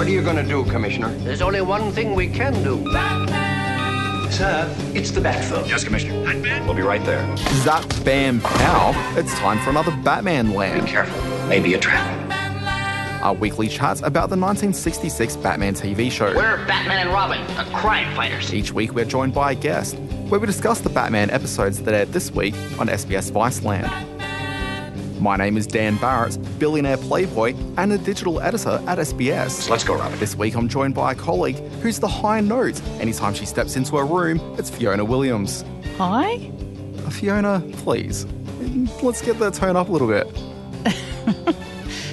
What are you going to do, Commissioner? There's only one thing we can do. Batman! Sir, it's the Batphone. Yes, Commissioner. Batman? We'll be right there. Is that Bam Pow? It's time for another Batman Land. Be careful. Maybe a trap. Our weekly chats about the 1966 Batman TV show. We're Batman and Robin, the crime fighters. Each week we're joined by a guest, where we discuss the Batman episodes that aired this week on SBS Viceland. Batman. My name is Dan Barrett, billionaire playboy and a digital editor at SBS. So let's go, Robin. This week I'm joined by a colleague who's the high note. Anytime she steps into a room, it's Fiona Williams. Hi? Fiona, please. Let's get that tone up a little bit.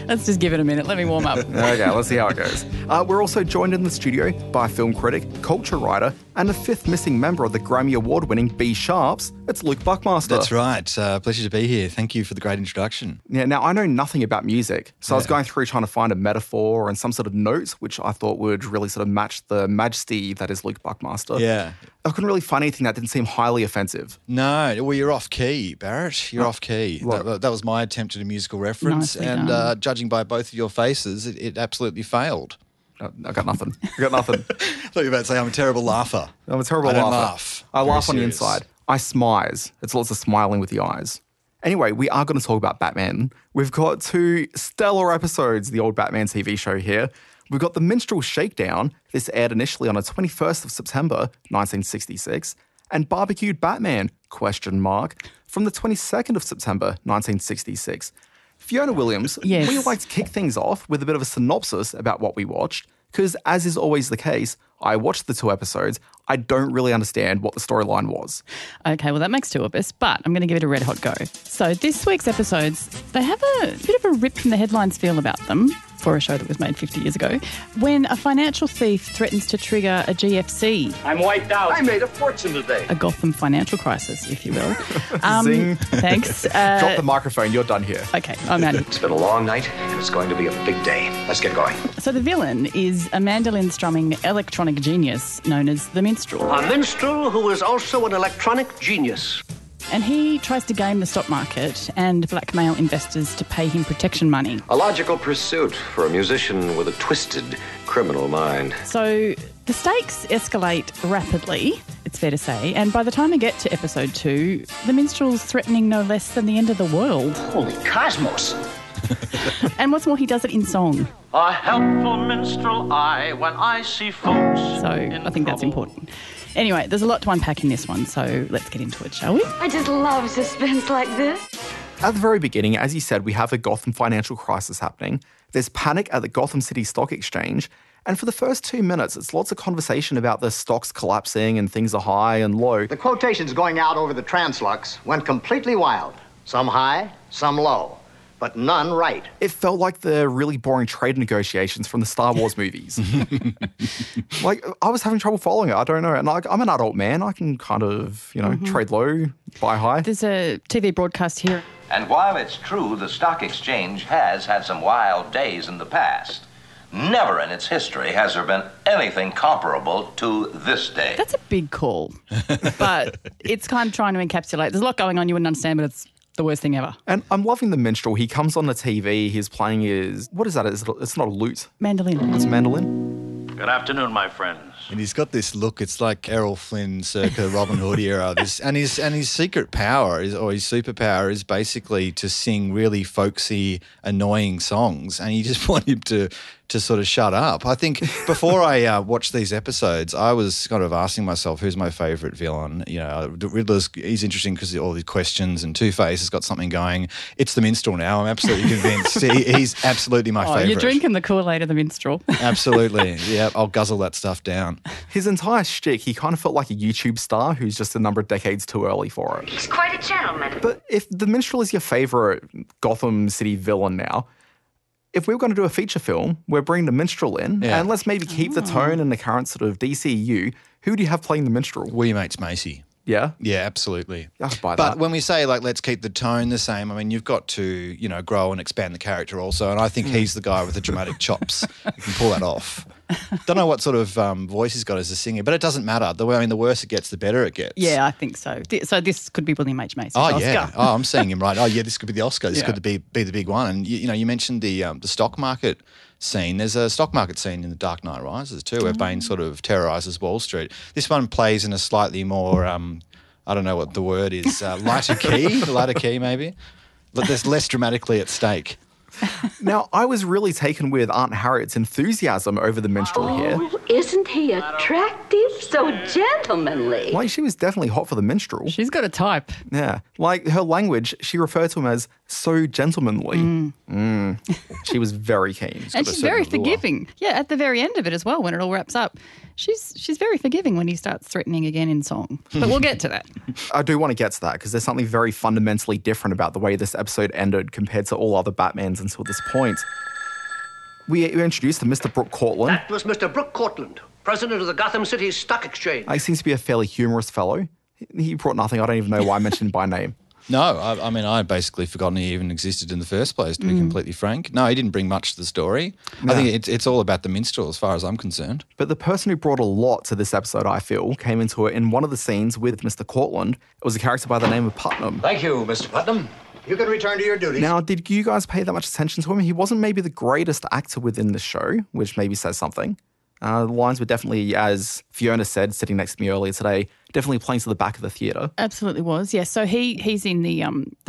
Let's just give it a minute. Let me warm up. Okay, let's see how it goes. We're also joined in the studio by film critic, culture writer, and the fifth missing member of the Grammy Award-winning B Sharps. It's Luke Buckmaster. That's right. Pleasure to be here. Thank you for the great introduction. Yeah. Now, I know nothing about music, so I was going through trying to find a metaphor and some sort of note, which I thought would really sort of match the majesty that is Luke Buckmaster. Yeah. I couldn't really find anything that didn't seem highly offensive. No. Well, you're off key, Barrett. You're off key. That was my attempt at a musical reference. Nicely done. Judging by both of your faces, it absolutely failed. I got nothing. I thought you were about to say I'm a terrible laugher. I don't laugh. I laugh on the inside. I smize. It's lots of smiling with the eyes. Anyway, we are going to talk about Batman. We've got two stellar episodes of the old Batman TV show here. We've got the Minstrel Shakedown. This aired initially on the 21st of September, 1966. And Barbecued Batman, from the 22nd of September, 1966. Fiona Williams, we like to kick things off with a bit of a synopsis about what we watched, because as is always the case, I watched the two episodes. I don't really understand what the storyline was. Okay, well, that makes two of us, but I'm going to give it a red-hot go. So this week's episodes, they have a bit of a rip-from-the-headlines feel about them for a show that was made 50 years ago, when a financial thief threatens to trigger a GFC. I'm wiped out. I made a fortune today. A Gotham financial crisis, if you will. Zing. Thanks. Drop the microphone. You're done here. Okay, I'm out. It's been a long night, and it's going to be a big day. Let's get going. So the villain is a mandolin-strumming electronic genius known as the Minstrel. A minstrel who is also an electronic genius. And he tries to game the stock market and blackmail investors to pay him protection money. A logical pursuit for a musician with a twisted criminal mind. So the stakes escalate rapidly, it's fair to say, and by the time we get to episode 2, the minstrel's threatening no less than the end of the world. Holy cosmos! And what's more, he does it in song. A helpful minstrel I when I see folks. So I think that's important. Anyway, there's a lot to unpack in this one, so let's get into it, shall we? I just love suspense like this. At the very beginning, as you said, we have a Gotham financial crisis happening. There's panic at the Gotham City Stock Exchange. And for the first 2 minutes, it's lots of conversation about the stocks collapsing and things are high and low. The quotations going out over the Translux went completely wild. Some high, some low. But none right. It felt like the really boring trade negotiations from the Star Wars movies. Like, I was having trouble following it. I don't know. And I'm an adult man. I can kind of, trade low, buy high. There's a TV broadcast here. And while it's true the stock exchange has had some wild days in the past, never in its history has there been anything comparable to this day. That's a big call. But it's kind of trying to encapsulate. There's a lot going on you wouldn't understand, but it's the worst thing ever. And I'm loving the minstrel. He comes on the TV. He's playing his... What is that? It's not a lute. Mandolin. It's a mandolin. Good afternoon, my friends. And he's got this look. It's like Errol Flynn circa Robin Hood era. His secret power his superpower is basically to sing really folksy, annoying songs. And you just want him to sort of shut up. I think before I watched these episodes, I was kind of asking myself, who's my favourite villain? You know, Riddler's, he's interesting because all these questions, and Two-Face has got something going. It's the Minstrel now. I'm absolutely convinced. He's absolutely my favourite. You're drinking the Kool-Aid of the Minstrel. Absolutely. Yeah, I'll guzzle that stuff down. His entire shtick, he kind of felt like a YouTube star who's just a number of decades too early for it. He's quite a gentleman. But if the Minstrel is your favourite Gotham City villain now, if we were going to do a feature film, we're bringing the Minstrel in, and let's maybe keep the tone in the current sort of DCU. Who do you have playing the Minstrel? Wee Mates Macy. Yeah? Yeah, absolutely. I buy that. But when we say, like, let's keep the tone the same, I mean, you've got to, grow and expand the character also, and I think he's the guy with the dramatic chops. You can pull that off. Don't know what sort of voice he's got as a singer, but it doesn't matter. The worse it gets, the better it gets. Yeah, I think so. So this could be William H. Macy's Oscar. Yeah. Oh, I'm seeing him right. Oh, yeah, this could be the Oscar. This could be the big one. And, you mentioned the stock market scene. There's a stock market scene in The Dark Knight Rises too where Bane sort of terrorises Wall Street. This one plays in a slightly more, I don't know what the word is, lighter key maybe, but there's less dramatically at stake. Now, I was really taken with Aunt Harriet's enthusiasm over the minstrel here. Oh, isn't he attractive? So gentlemanly. Like, she was definitely hot for the minstrel. She's got a type. Yeah. Like, her language, she referred to him as so gentlemanly. She was very keen. And she's very forgiving. Lure. Yeah, at the very end of it as well, when it all wraps up. She's very forgiving when he starts threatening again in song. But we'll get to that. I do want to get to that because there's something very fundamentally different about the way this episode ended compared to all other Batmans until this point. We introduced to Mr. Brooke Cortland. That was Mr. Brooke Cortland, president of the Gotham City Stock Exchange. He seems to be a fairly humorous fellow. He brought nothing. I don't even know why I mentioned him by name. No, I had basically forgotten he even existed in the first place, to be completely frank. No, he didn't bring much to the story. No. I think it's all about the minstrel as far as I'm concerned. But the person who brought a lot to this episode, I feel, came into it in one of the scenes with Mr. Cortland. It was a character by the name of Putnam. Thank you, Mr. Putnam. You can return to your duties. Now, did you guys pay that much attention to him? He wasn't maybe the greatest actor within the show, which maybe says something. The lines were definitely, as Fiona said, sitting next to me earlier today, definitely playing to the back of the theatre. Absolutely was, yes. So he's in the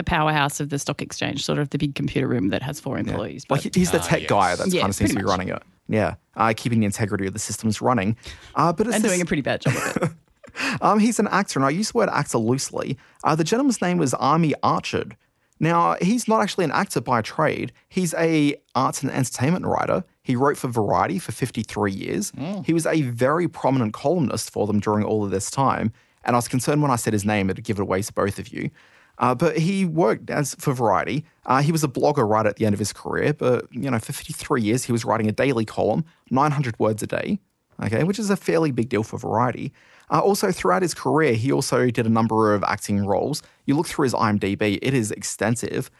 powerhouse of the stock exchange, sort of the big computer room that has 4 employees. But like he's the tech guy that kind of seems to be running it. Yeah, keeping the integrity of the systems running. Doing a pretty bad job of it. He's an actor, and I use the word actor loosely. The gentleman's name was Army Archard. Now, he's not actually an actor by trade. He's a arts and entertainment writer. He wrote for Variety for 53 years. He was a very prominent columnist for them during all of this time. And I was concerned when I said his name, it would give it away to both of you. But he worked for Variety. He was a blogger right at the end of his career. But, for 53 years, he was writing a daily column, 900 words a day, which is a fairly big deal for Variety. Also, throughout his career, he also did a number of acting roles. You look through his IMDb, it is extensive.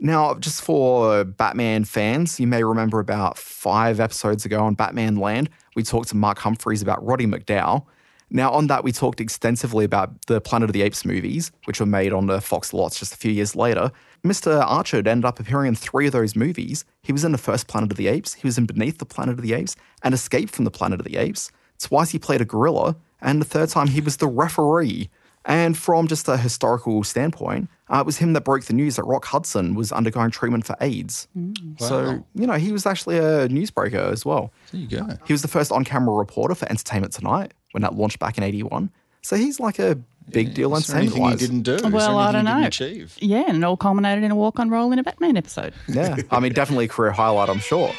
Now, just for Batman fans, you may remember about 5 episodes ago on Batman Land, we talked to Mark Humphreys about Roddy McDowell. Now, on that, we talked extensively about the Planet of the Apes movies, which were made on the Fox lots just a few years later. Mr. Archard ended up appearing in 3 of those movies. He was in the first Planet of the Apes, he was in Beneath the Planet of the Apes, and Escape from the Planet of the Apes. Twice he played a gorilla, and the third time he was the referee. And from just a historical standpoint, it was him that broke the news that Rock Hudson was undergoing treatment for AIDS. Wow. So, he was actually a newsbreaker as well. There you go. He was the first on-camera reporter for Entertainment Tonight when that launched back in 81. So he's like a big deal entertainment-wise. Anything he didn't do. Well, I don't know. Achieve. Yeah, and it all culminated in a walk-on role in a Batman episode. Yeah, definitely a career highlight, I'm sure.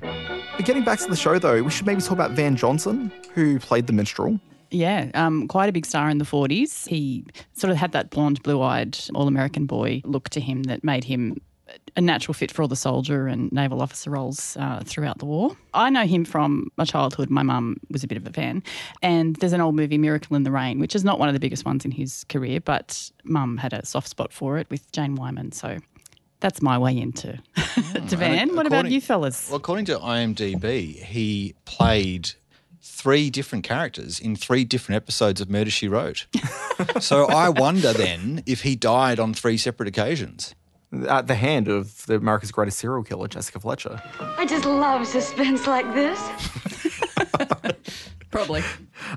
But getting back to the show, though, we should maybe talk about Van Johnson, who played the minstrel. Yeah, quite a big star in the 40s. He sort of had that blonde, blue-eyed, all-American boy look to him that made him a natural fit for all the soldier and naval officer roles throughout the war. I know him from my childhood. My mum was a bit of a fan. And there's an old movie, Miracle in the Rain, which is not one of the biggest ones in his career, but mum had a soft spot for it with Jane Wyman, so... That's my way into to Van. What about you fellas? Well, according to IMDb, he played 3 different characters in 3 different episodes of Murder, She Wrote. So I wonder then if he died on 3 separate occasions. At the hand of America's greatest serial killer, Jessica Fletcher. I just love suspense like this. Probably.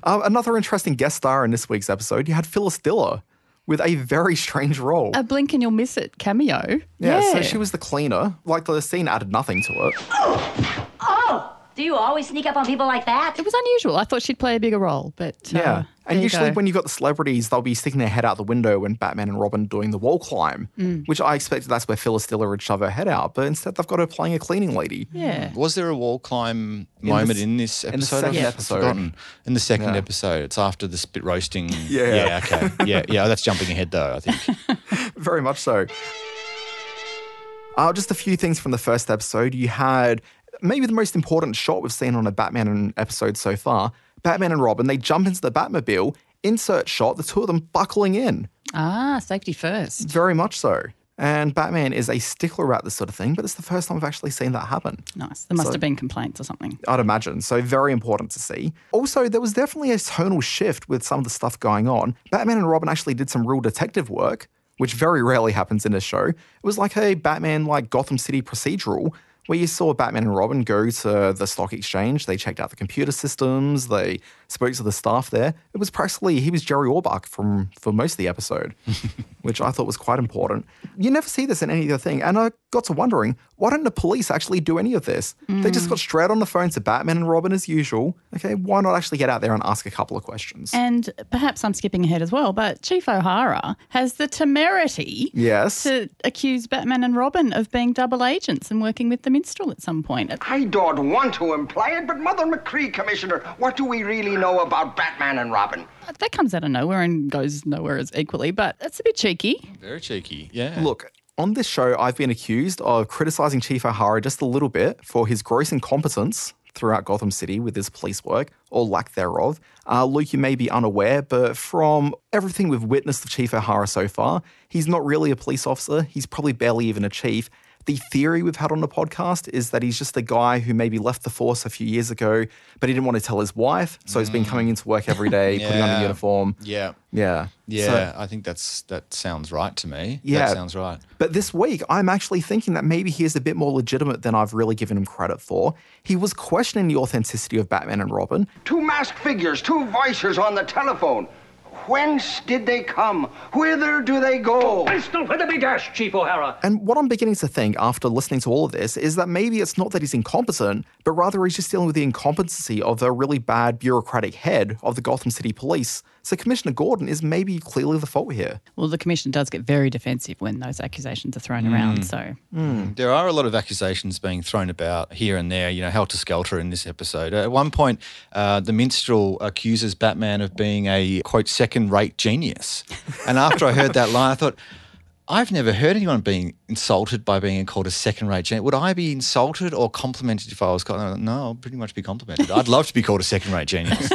Another interesting guest star in this week's episode, you had Phyllis Diller. With a very strange role. A blink and you'll miss it cameo. Yeah, so she was the cleaner. Like, the scene added nothing to it. Oh! Do you always sneak up on people like that? It was unusual. I thought she'd play a bigger role, but... yeah, and usually when you've got the celebrities, they'll be sticking their head out the window when Batman and Robin are doing the wall climb, which I expected that's where Phyllis Diller would shove her head out, but instead they've got her playing a cleaning lady. Yeah. Was there a wall climb moment in this episode? In the second episode. I've forgotten. In the second episode. It's after the spit roasting. Yeah, okay. Yeah, that's jumping ahead though, I think. Very much so. Just a few things from the first episode. You had... maybe the most important shot we've seen on a Batman episode so far, Batman and Robin, they jump into the Batmobile, insert shot, the two of them buckling in. Ah, safety first. Very much so. And Batman is a stickler about this sort of thing, but it's the first time I've actually seen that happen. Nice. There must have been complaints or something. I'd imagine. So very important to see. Also, there was definitely a tonal shift with some of the stuff going on. Batman and Robin actually did some real detective work, which very rarely happens in a show. It was like a Batman like Gotham City procedural where you saw Batman and Robin go to the stock exchange. They checked out the computer systems. They spoke to the staff there. It was practically, he was Jerry Orbach for most of the episode, which I thought was quite important. You never see this in any other thing. And I got to wondering, why didn't the police actually do any of this? They just got straight on the phone to Batman and Robin as usual. Okay, why not actually get out there and ask a couple of questions? And perhaps I'm skipping ahead as well, but Chief O'Hara has the temerity to accuse Batman and Robin of being double agents and working with the Minstrel at some point. I don't want to imply it, but Mother McCree, Commissioner, what do we really know about Batman and Robin? That comes out of nowhere and goes nowhere as equally, but that's a bit cheeky. Very cheeky, yeah. Look, on this show, I've been accused of criticising Chief O'Hara just a little bit for his gross incompetence throughout Gotham City with his police work, or lack thereof. Luke, you may be unaware, but from everything we've witnessed of Chief O'Hara so far, he's not really a police officer. He's probably barely even a chief. The theory we've had on the podcast is that he's just a guy who maybe left the force a few years ago, but he didn't want to tell his wife, so he's been coming into work every day, putting on a uniform. Yeah, so, I think that sounds right to me. Yeah. That sounds right. But this week, I'm actually thinking that maybe he is a bit more legitimate than I've really given him credit for. He was questioning the authenticity of Batman and Robin. Two masked figures, two voices on the telephone. Whence did they come? Whither do they go? Pistol for the big ash, Chief O'Hara. And what I'm beginning to think after listening to all of this is that maybe it's not that he's incompetent, but rather he's just dealing with the incompetency of a really bad bureaucratic head of the Gotham City Police. So Commissioner Gordon is maybe clearly the fault here. Well, the Commissioner does get very defensive when those accusations are thrown around, so... There are a lot of accusations being thrown about here and there, you know, helter-skelter in this episode. At one point, the Minstrel accuses Batman of being a, quote, second-rate genius. And after I heard that line, I thought... I've never heard anyone being insulted by being called a second-rate genius. Would I be insulted or complimented if I was called? No, I'll pretty much be complimented. I'd love to be called a second-rate genius.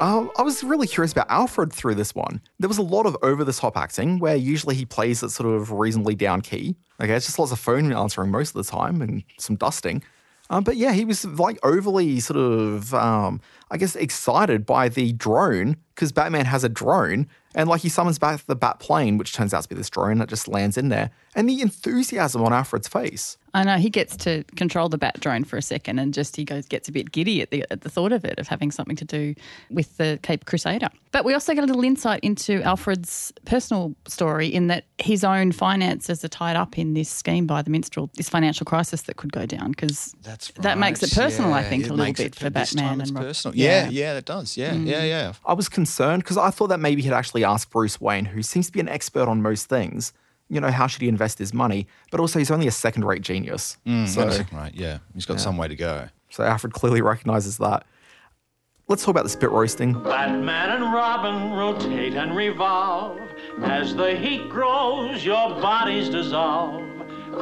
I was really curious about Alfred through this one. There was a lot of over-the-top acting where usually he plays at sort of reasonably down key. Okay, it's just lots of phone answering most of the time and some dusting. But yeah, he was like overly sort of, I guess, excited by the drone because Batman has a drone and like he summons back the bat plane, which turns out to be this drone that just lands in there, and the enthusiasm on Alfred's face. I know, he gets to control the bat drone for a second and just he gets a bit giddy at the thought of it, of having something to do with the Cape Crusader. But we also get a little insight into Alfred's personal story in that his own finances are tied up in this scheme by the Minstrel, this financial crisis that could go down because that makes it personal, I think, a little bit for Batman and Robin. Yeah, that does. Yeah. I was concerned because I thought that maybe he'd actually asked Bruce Wayne, who seems to be an expert on most things, you know, how should he invest his money? But also he's only a second-rate genius. So second-rate, yeah. He's got some way to go. So Alfred clearly recognises that. Let's talk about the spit roasting. Batman and Robin rotate and revolve. As the heat grows, your bodies dissolve.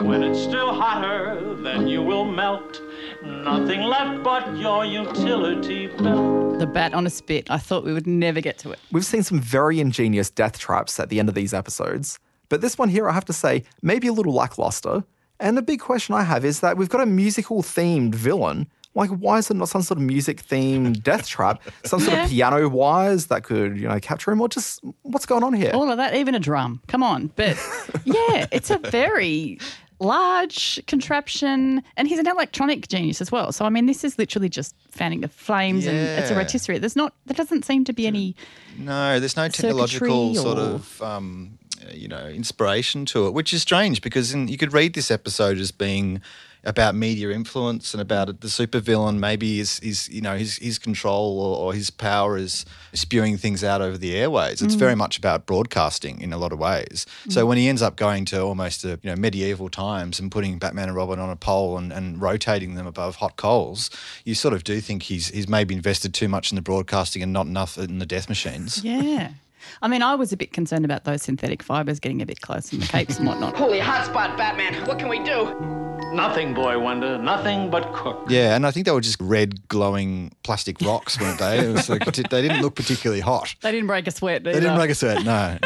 When it's still hotter, then you will melt. Nothing left but your utility belt. The bat on a spit. I thought we would never get to it. We've seen some very ingenious death traps at the end of these episodes. But this one here, I have to say, maybe a little lackluster. And the big question I have is that we've got a musical-themed villain. Like, why is it not some sort of music-themed death trap? Some sort of piano wires that could, you know, capture him? Or just, what's going on here? All of that, even a drum. Come on. But, yeah, it's a very... large contraption, and he's an electronic genius as well. So, I mean, this is literally just fanning the flames and it's a rotisserie. There doesn't seem to be any... No, there's no technological sort of, inspiration to it, which is strange because you could read this episode as being about media influence and about the supervillain maybe his control or his power is spewing things out over the airways. It's very much about broadcasting in a lot of ways. So when he ends up going to almost medieval times and putting Batman and Robin on a pole and rotating them above hot coals, you sort of do think he's maybe invested too much in the broadcasting and not enough in the death machines. Yeah. I mean, I was a bit concerned about those synthetic fibres getting a bit close in the capes and whatnot. Holy hotspot, Batman. What can we do? Nothing, Boy Wonder, nothing but cook. Yeah, and I think they were just red glowing plastic rocks, weren't they? It was like, they didn't look particularly hot. They didn't break a sweat either. They didn't break a sweat, no.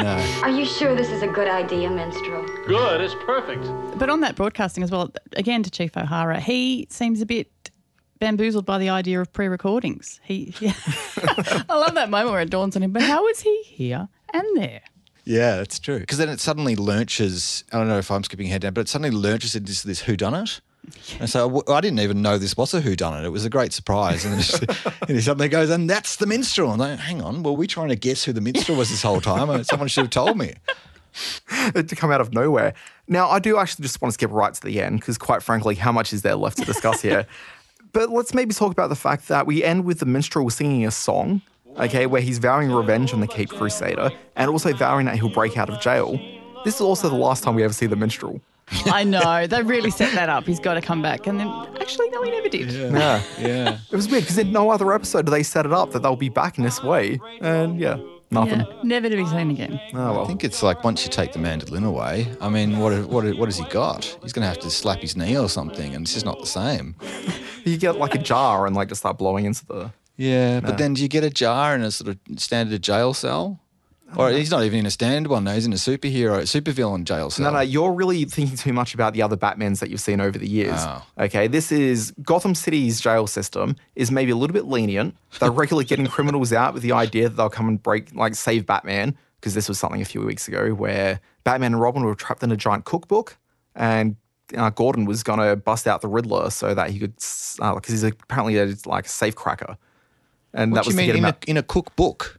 Are you sure this is a good idea, Minstrel? Good, it's perfect. But on that broadcasting as well, again to Chief O'Hara, he seems a bit bamboozled by the idea of pre-recordings. I love that moment where it dawns on him, but how is he here and there? Yeah, that's true. Because then it suddenly lurches, I don't know if I'm skipping ahead now, but it suddenly lurches into this whodunit. And so I didn't even know this was a whodunit. It was a great surprise. And then suddenly goes, and that's the minstrel. And I'm like, hang on, were we trying to guess who the minstrel was this whole time? Someone should have told me. It to come out of nowhere. Now, I do actually just want to skip right to the end because, quite frankly, how much is there left to discuss here? But let's maybe talk about the fact that we end with the minstrel singing a song. Okay, where he's vowing revenge on the Caped Crusader and also vowing that he'll break out of jail. This is also the last time we ever see the minstrel. I know, they really set that up. He's got to come back. And then, actually, no, he never did. Yeah. It was weird because in no other episode do they set it up that they'll be back in this way. And yeah, nothing. Yeah, never to be seen again. Oh, well. I think it's like once you take the mandolin away, I mean, what has he got? He's going to have to slap his knee or something, and it's just not the same. You get like a jar and like just start blowing into the... Yeah, no. But then do you get a jar in a sort of standard jail cell? Or he's not even in a standard one, no, he's in a supervillain jail cell. No, you're really thinking too much about the other Batmans that you've seen over the years. Oh. Okay, this is Gotham City's jail system is maybe a little bit lenient. They're regularly getting criminals out with the idea that they'll come and save Batman, because this was something a few weeks ago where Batman and Robin were trapped in a giant cookbook and... Gordon was going to bust out the Riddler so that he could, because he's apparently a safe cracker. And what that do was you mean, to get him in a cookbook?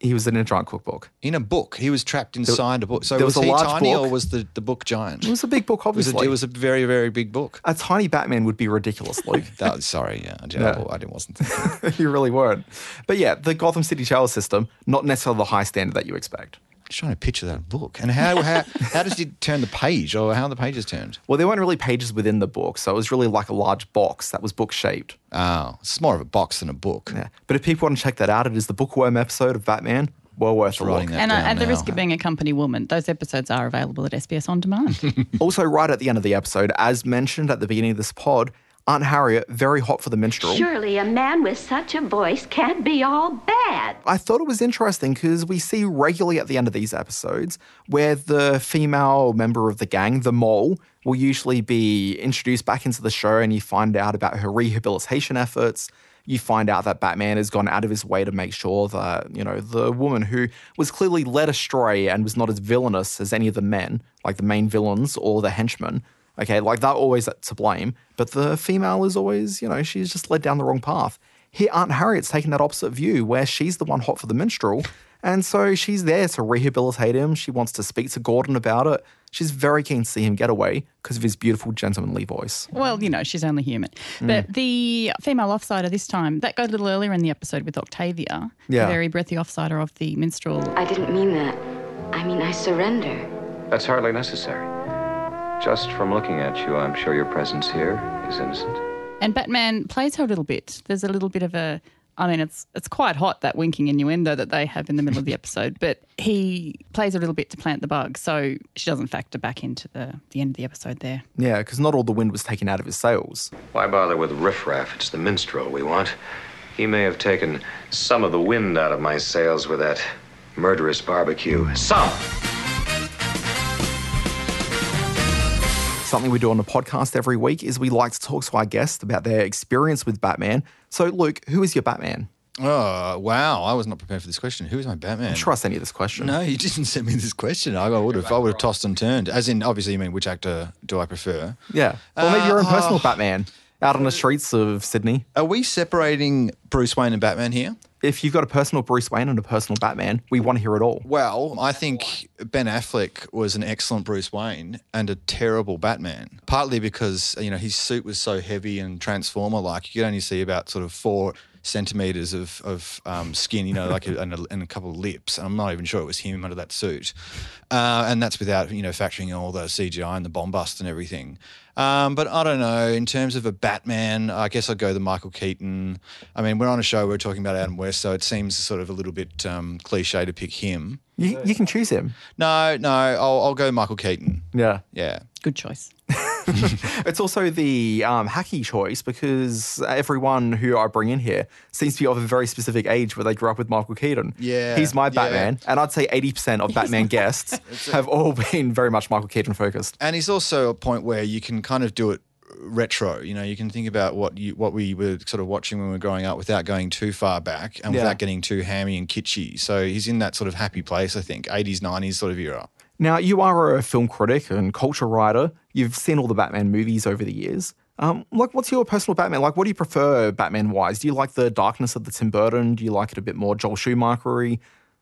He was in a giant cookbook. In a book? He was trapped inside a book. So there was he tiny book. Or was the book giant? It was a big book, obviously. It was a very, very big book. A tiny Batman would be ridiculous, Luke. Sorry, yeah. I wasn't thinking. You really weren't. But yeah, the Gotham City jail system, not necessarily the high standard that you expect. Trying to picture that book and how does it turn the page or how the pages turned? Well, there weren't really pages within the book, so it was really like a large box that was book shaped. Oh, it's more of a box than a book. Yeah, but if people want to check that out, it is the bookworm episode of Batman. Well worth a look. And at the risk of being a company woman, those episodes are available at SBS On Demand. Also, right at the end of the episode, as mentioned at the beginning of this pod, Aunt Harriet, very hot for the minstrel. Surely a man with such a voice can't be all bad. I thought it was interesting because we see regularly at the end of these episodes where the female member of the gang, the mole, will usually be introduced back into the show and you find out about her rehabilitation efforts. You find out that Batman has gone out of his way to make sure that, you know, the woman who was clearly led astray and was not as villainous as any of the men, like the main villains or the henchmen, okay, like they're always to blame, but the female is always, you know, she's just led down the wrong path. Here, Aunt Harriet's taking that opposite view where she's the one hot for the minstrel, and so she's there to rehabilitate him. She wants to speak to Gordon about it. She's very keen to see him get away because of his beautiful gentlemanly voice. Well, you know, she's only human. But the female offsider this time, that got a little earlier in the episode with Octavia, the very breathy offsider of the minstrel. I didn't mean that. I mean, I surrender. That's hardly necessary. Just from looking at you, I'm sure your presence here is innocent. And Batman plays her a little bit. There's a little bit of a... I mean, it's quite hot, that winking innuendo that they have in the middle of the episode, but he plays a little bit to plant the bug, so she doesn't factor back into the end of the episode there. Yeah, because not all the wind was taken out of his sails. Why bother with riffraff? It's the minstrel we want. He may have taken some of the wind out of my sails with that murderous barbecue. Some! Something we do on the podcast every week is we like to talk to our guests about their experience with Batman. So, Luke, who is your Batman? Oh, wow. I was not prepared for this question. Who is my Batman? I didn't trust any of this question. No, you didn't send me this question. I would have tossed and turned. As in, obviously, you mean which actor do I prefer? Yeah. Or maybe your own personal Batman out on the streets of Sydney. Are we separating Bruce Wayne and Batman here? If you've got a personal Bruce Wayne and a personal Batman, we want to hear it all. Well, I think Ben Affleck was an excellent Bruce Wayne and a terrible Batman, partly because, you know, his suit was so heavy and Transformer-like. You could only see about sort of 4 centimetres of skin, you know, like and a couple of lips. I'm not even sure it was him under that suit. And that's without, you know, factoring in all the CGI and the bombast and everything. But I don't know, in terms of a Batman, I guess I'd go the Michael Keaton. I mean, we're on a show, we're talking about Adam West, so it seems sort of a little bit cliche to pick him. You can choose him. No, I'll go Michael Keaton. Yeah. Good choice. It's also the hacky choice, because everyone who I bring in here seems to be of a very specific age where they grew up with Michael Keaton. Yeah. He's my Batman. Yeah. And I'd say 80% of Batman guests have all been very much Michael Keaton focused. And it's also a point where you can kind of do it retro. You know, you can think about what we were sort of watching when we were growing up without going too far back and without getting too hammy and kitschy. So he's in that sort of happy place, I think, 80s, 90s sort of era. Now, you are a film critic and culture writer. You've seen all the Batman movies over the years. Like, what's your personal Batman? Like, what do you prefer Batman-wise? Do you like the darkness of the Tim Burton? Do you like it a bit more Joel Schumacher-y?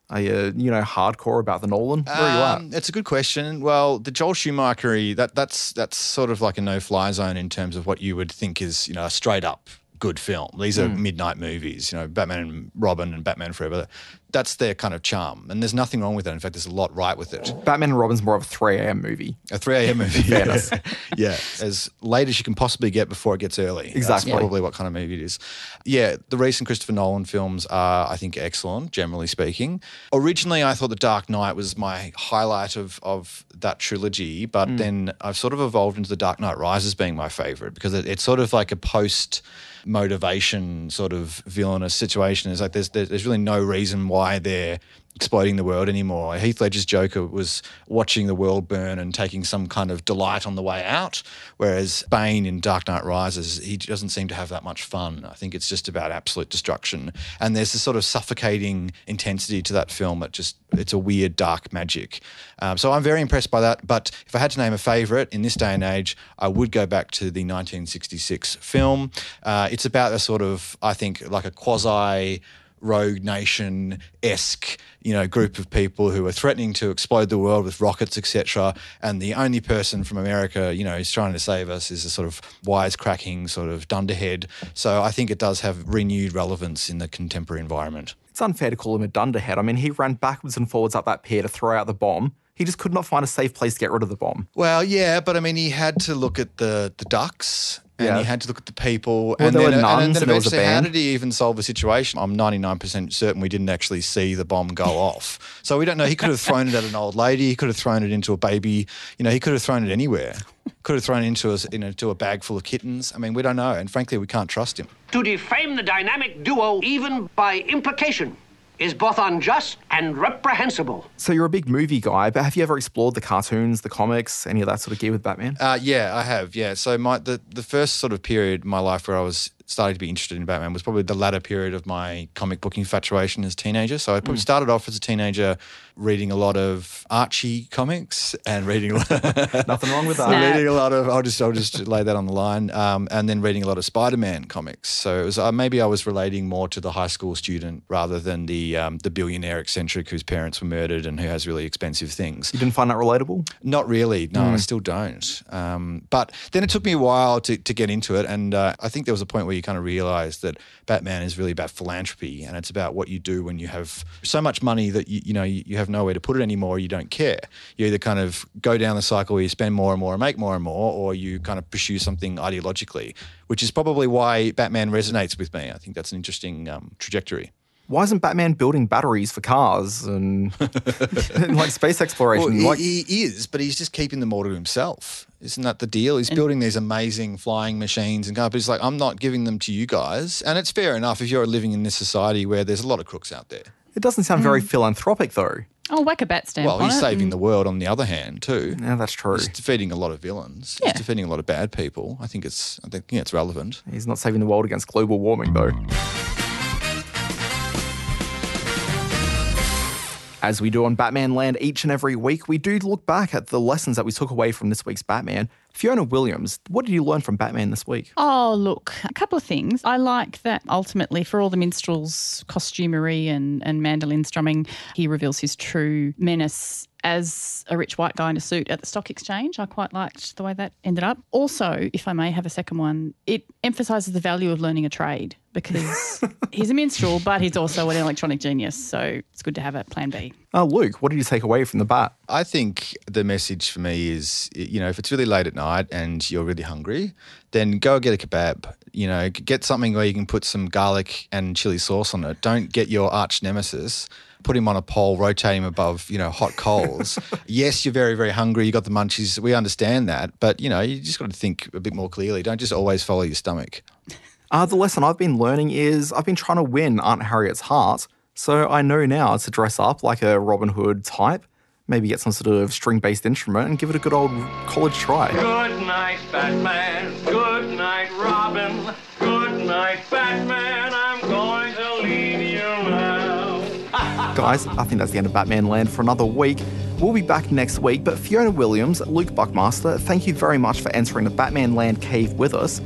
Are you, you know, hardcore about the Nolan? Where are you at? It's a good question. Well, the Joel Schumacher-y, that's sort of like a no-fly zone in terms of what you would think is, you know, a straight-up good film. These are midnight movies, you know, Batman and Robin and Batman Forever. That's their kind of charm, and there's nothing wrong with it. In fact, there's a lot right with it. Batman and Robin's more of a 3 a.m. movie. A 3 a.m. movie, yeah. As late as you can possibly get before it gets early. Exactly. That's probably what kind of movie it is. Yeah, the recent Christopher Nolan films are, I think, excellent, generally speaking. Originally, I thought The Dark Knight was my highlight of that trilogy, but then I've sort of evolved into The Dark Knight Rises being my favourite, because it's sort of like a post-motivation sort of villainous situation. It's like there's really no reason why they're exploding the world anymore. Heath Ledger's Joker was watching the world burn and taking some kind of delight on the way out, whereas Bane in Dark Knight Rises, he doesn't seem to have that much fun. I think it's just about absolute destruction. And there's this sort of suffocating intensity to that film. It's a weird dark magic. So I'm very impressed by that. But if I had to name a favourite in this day and age, I would go back to the 1966 film. It's about a sort of, I think, like a quasi Rogue Nation-esque, you know, group of people who are threatening to explode the world with rockets, etc. And the only person from America, you know, who's trying to save us is a sort of wisecracking sort of dunderhead. So I think it does have renewed relevance in the contemporary environment. It's unfair to call him a dunderhead. I mean, he ran backwards and forwards up that pier to throw out the bomb. He just could not find a safe place to get rid of the bomb. Well, yeah, but I mean, he had to look at the ducks. And he had to look at the people. Well, and there were nuns, and then eventually, how did he even solve the situation? I'm 99% certain we didn't actually see the bomb go off. So we don't know. He could have thrown it at an old lady. He could have thrown it into a baby. You know, he could have thrown it anywhere. Could have thrown it into a bag full of kittens. I mean, we don't know. And frankly, we can't trust him. To defame the dynamic duo, even by implication, is both unjust and reprehensible. So you're a big movie guy, but have you ever explored the cartoons, the comics, any of that sort of gear with Batman? Yeah, I have, yeah. So the first sort of period in my life where I was starting to be interested in Batman was probably the latter period of my comic book infatuation as a teenager. So I probably started off as a teenager reading a lot of Archie comics and reading a lot of... Nothing wrong with that. Reading a lot of... I'll just lay that on the line. And then reading a lot of Spider-Man comics. So it was maybe I was relating more to the high school student rather than the billionaire eccentric whose parents were murdered and who has really expensive things. You didn't find that relatable? Not really. No, I still don't. But then it took me a while to get into it, and I think there was a point where you kind of realise that Batman is really about philanthropy, and it's about what you do when you have so much money that you have nowhere to put it anymore. You don't care. You either kind of go down the cycle where you spend more and more and make more and more, or you kind of pursue something ideologically, which is probably why Batman resonates with me. I think that's an interesting trajectory. Why isn't Batman building batteries for cars and like space exploration? Well, he is, but he's just keeping them all to himself. Isn't that the deal? He's building these amazing flying machines and cars, but he's like, I'm not giving them to you guys. And it's fair enough if you're living in this society where there's a lot of crooks out there. It doesn't sound very philanthropic, though. Oh, whack a bat stamp. Well, he's saving the world on the other hand too. Yeah, that's true. He's defeating a lot of villains. Yeah. He's defeating a lot of bad people. I think it's relevant. He's not saving the world against global warming, though. As we do on Batman Land each and every week, we do look back at the lessons that we took away from this week's Batman. Fiona Williams, what did you learn from Batman this week? Oh, look, a couple of things. I like that ultimately, for all the minstrel's costumery and mandolin strumming, he reveals his true menace as a rich white guy in a suit at the stock exchange. I quite liked the way that ended up. Also, if I may have a second one, it emphasises the value of learning a trade, because he's a minstrel, but he's also an electronic genius. So it's good to have a plan B. Luke, what did you take away from the Bat? I think the message for me is, you know, if it's really late at night and you're really hungry, then go get a kebab. You know, get something where you can put some garlic and chili sauce on it. Don't get your arch nemesis put him on a pole, rotate him above, you know, hot coals. Yes, you're very, very hungry. You got the munchies. We understand that. But, you know, you just got to think a bit more clearly. Don't just always follow your stomach. The lesson I've been learning is I've been trying to win Aunt Harriet's heart. So I know now to dress up like a Robin Hood type, maybe get some sort of string-based instrument and give it a good old college try. Good night, Batman. Good night, Robin. Good night, Batman. I'm going to leave you now. Guys, I think that's the end of Batman Land for another week. We'll be back next week, but Fiona Williams, Luke Buckmaster, thank you very much for entering the Batman Land cave with us.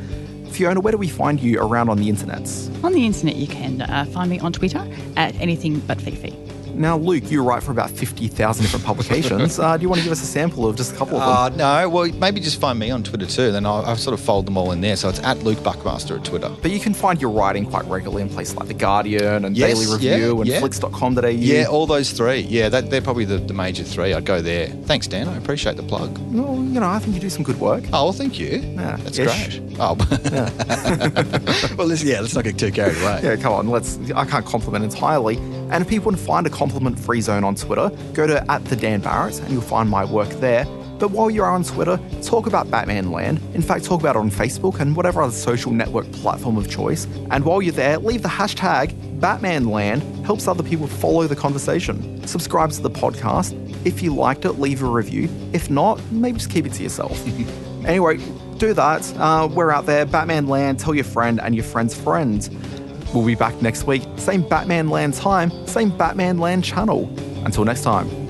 Fiona, where do we find you around on the internets? On the internet, you can find me on Twitter at anythingbutfifi. Now, Luke, you write for about 50,000 different publications. Do you want to give us a sample of just a couple of them? No, well, maybe just find me on Twitter too. Then I'll sort of fold them all in there. So it's at Luke Buckmaster at Twitter. But you can find your writing quite regularly in places like The Guardian and Daily Review and Flicks.com.au. Yeah, all those three. Yeah, they're probably the major three. I'd go there. Thanks, Dan. I appreciate the plug. Well, you know, I think you do some good work. Oh, well, thank you. Yeah, that's great. Oh, yeah. Well, let's not get too carried away. Yeah, come on. I can't compliment entirely. And if people want to find a compliment-free zone on Twitter, go to @thedanbarrett and you'll find my work there. But while you are on Twitter, talk about Batman Land. In fact, talk about it on Facebook and whatever other social network platform of choice. And while you're there, leave the hashtag #BatmanLand. Helps other people follow the conversation. Subscribe to the podcast. If you liked it, leave a review. If not, maybe just keep it to yourself. Anyway, do that. We're out there. Batman Land. Tell your friend and your friend's friend. We'll be back next week. Same Batman Land time, same Batman Land channel. Until next time.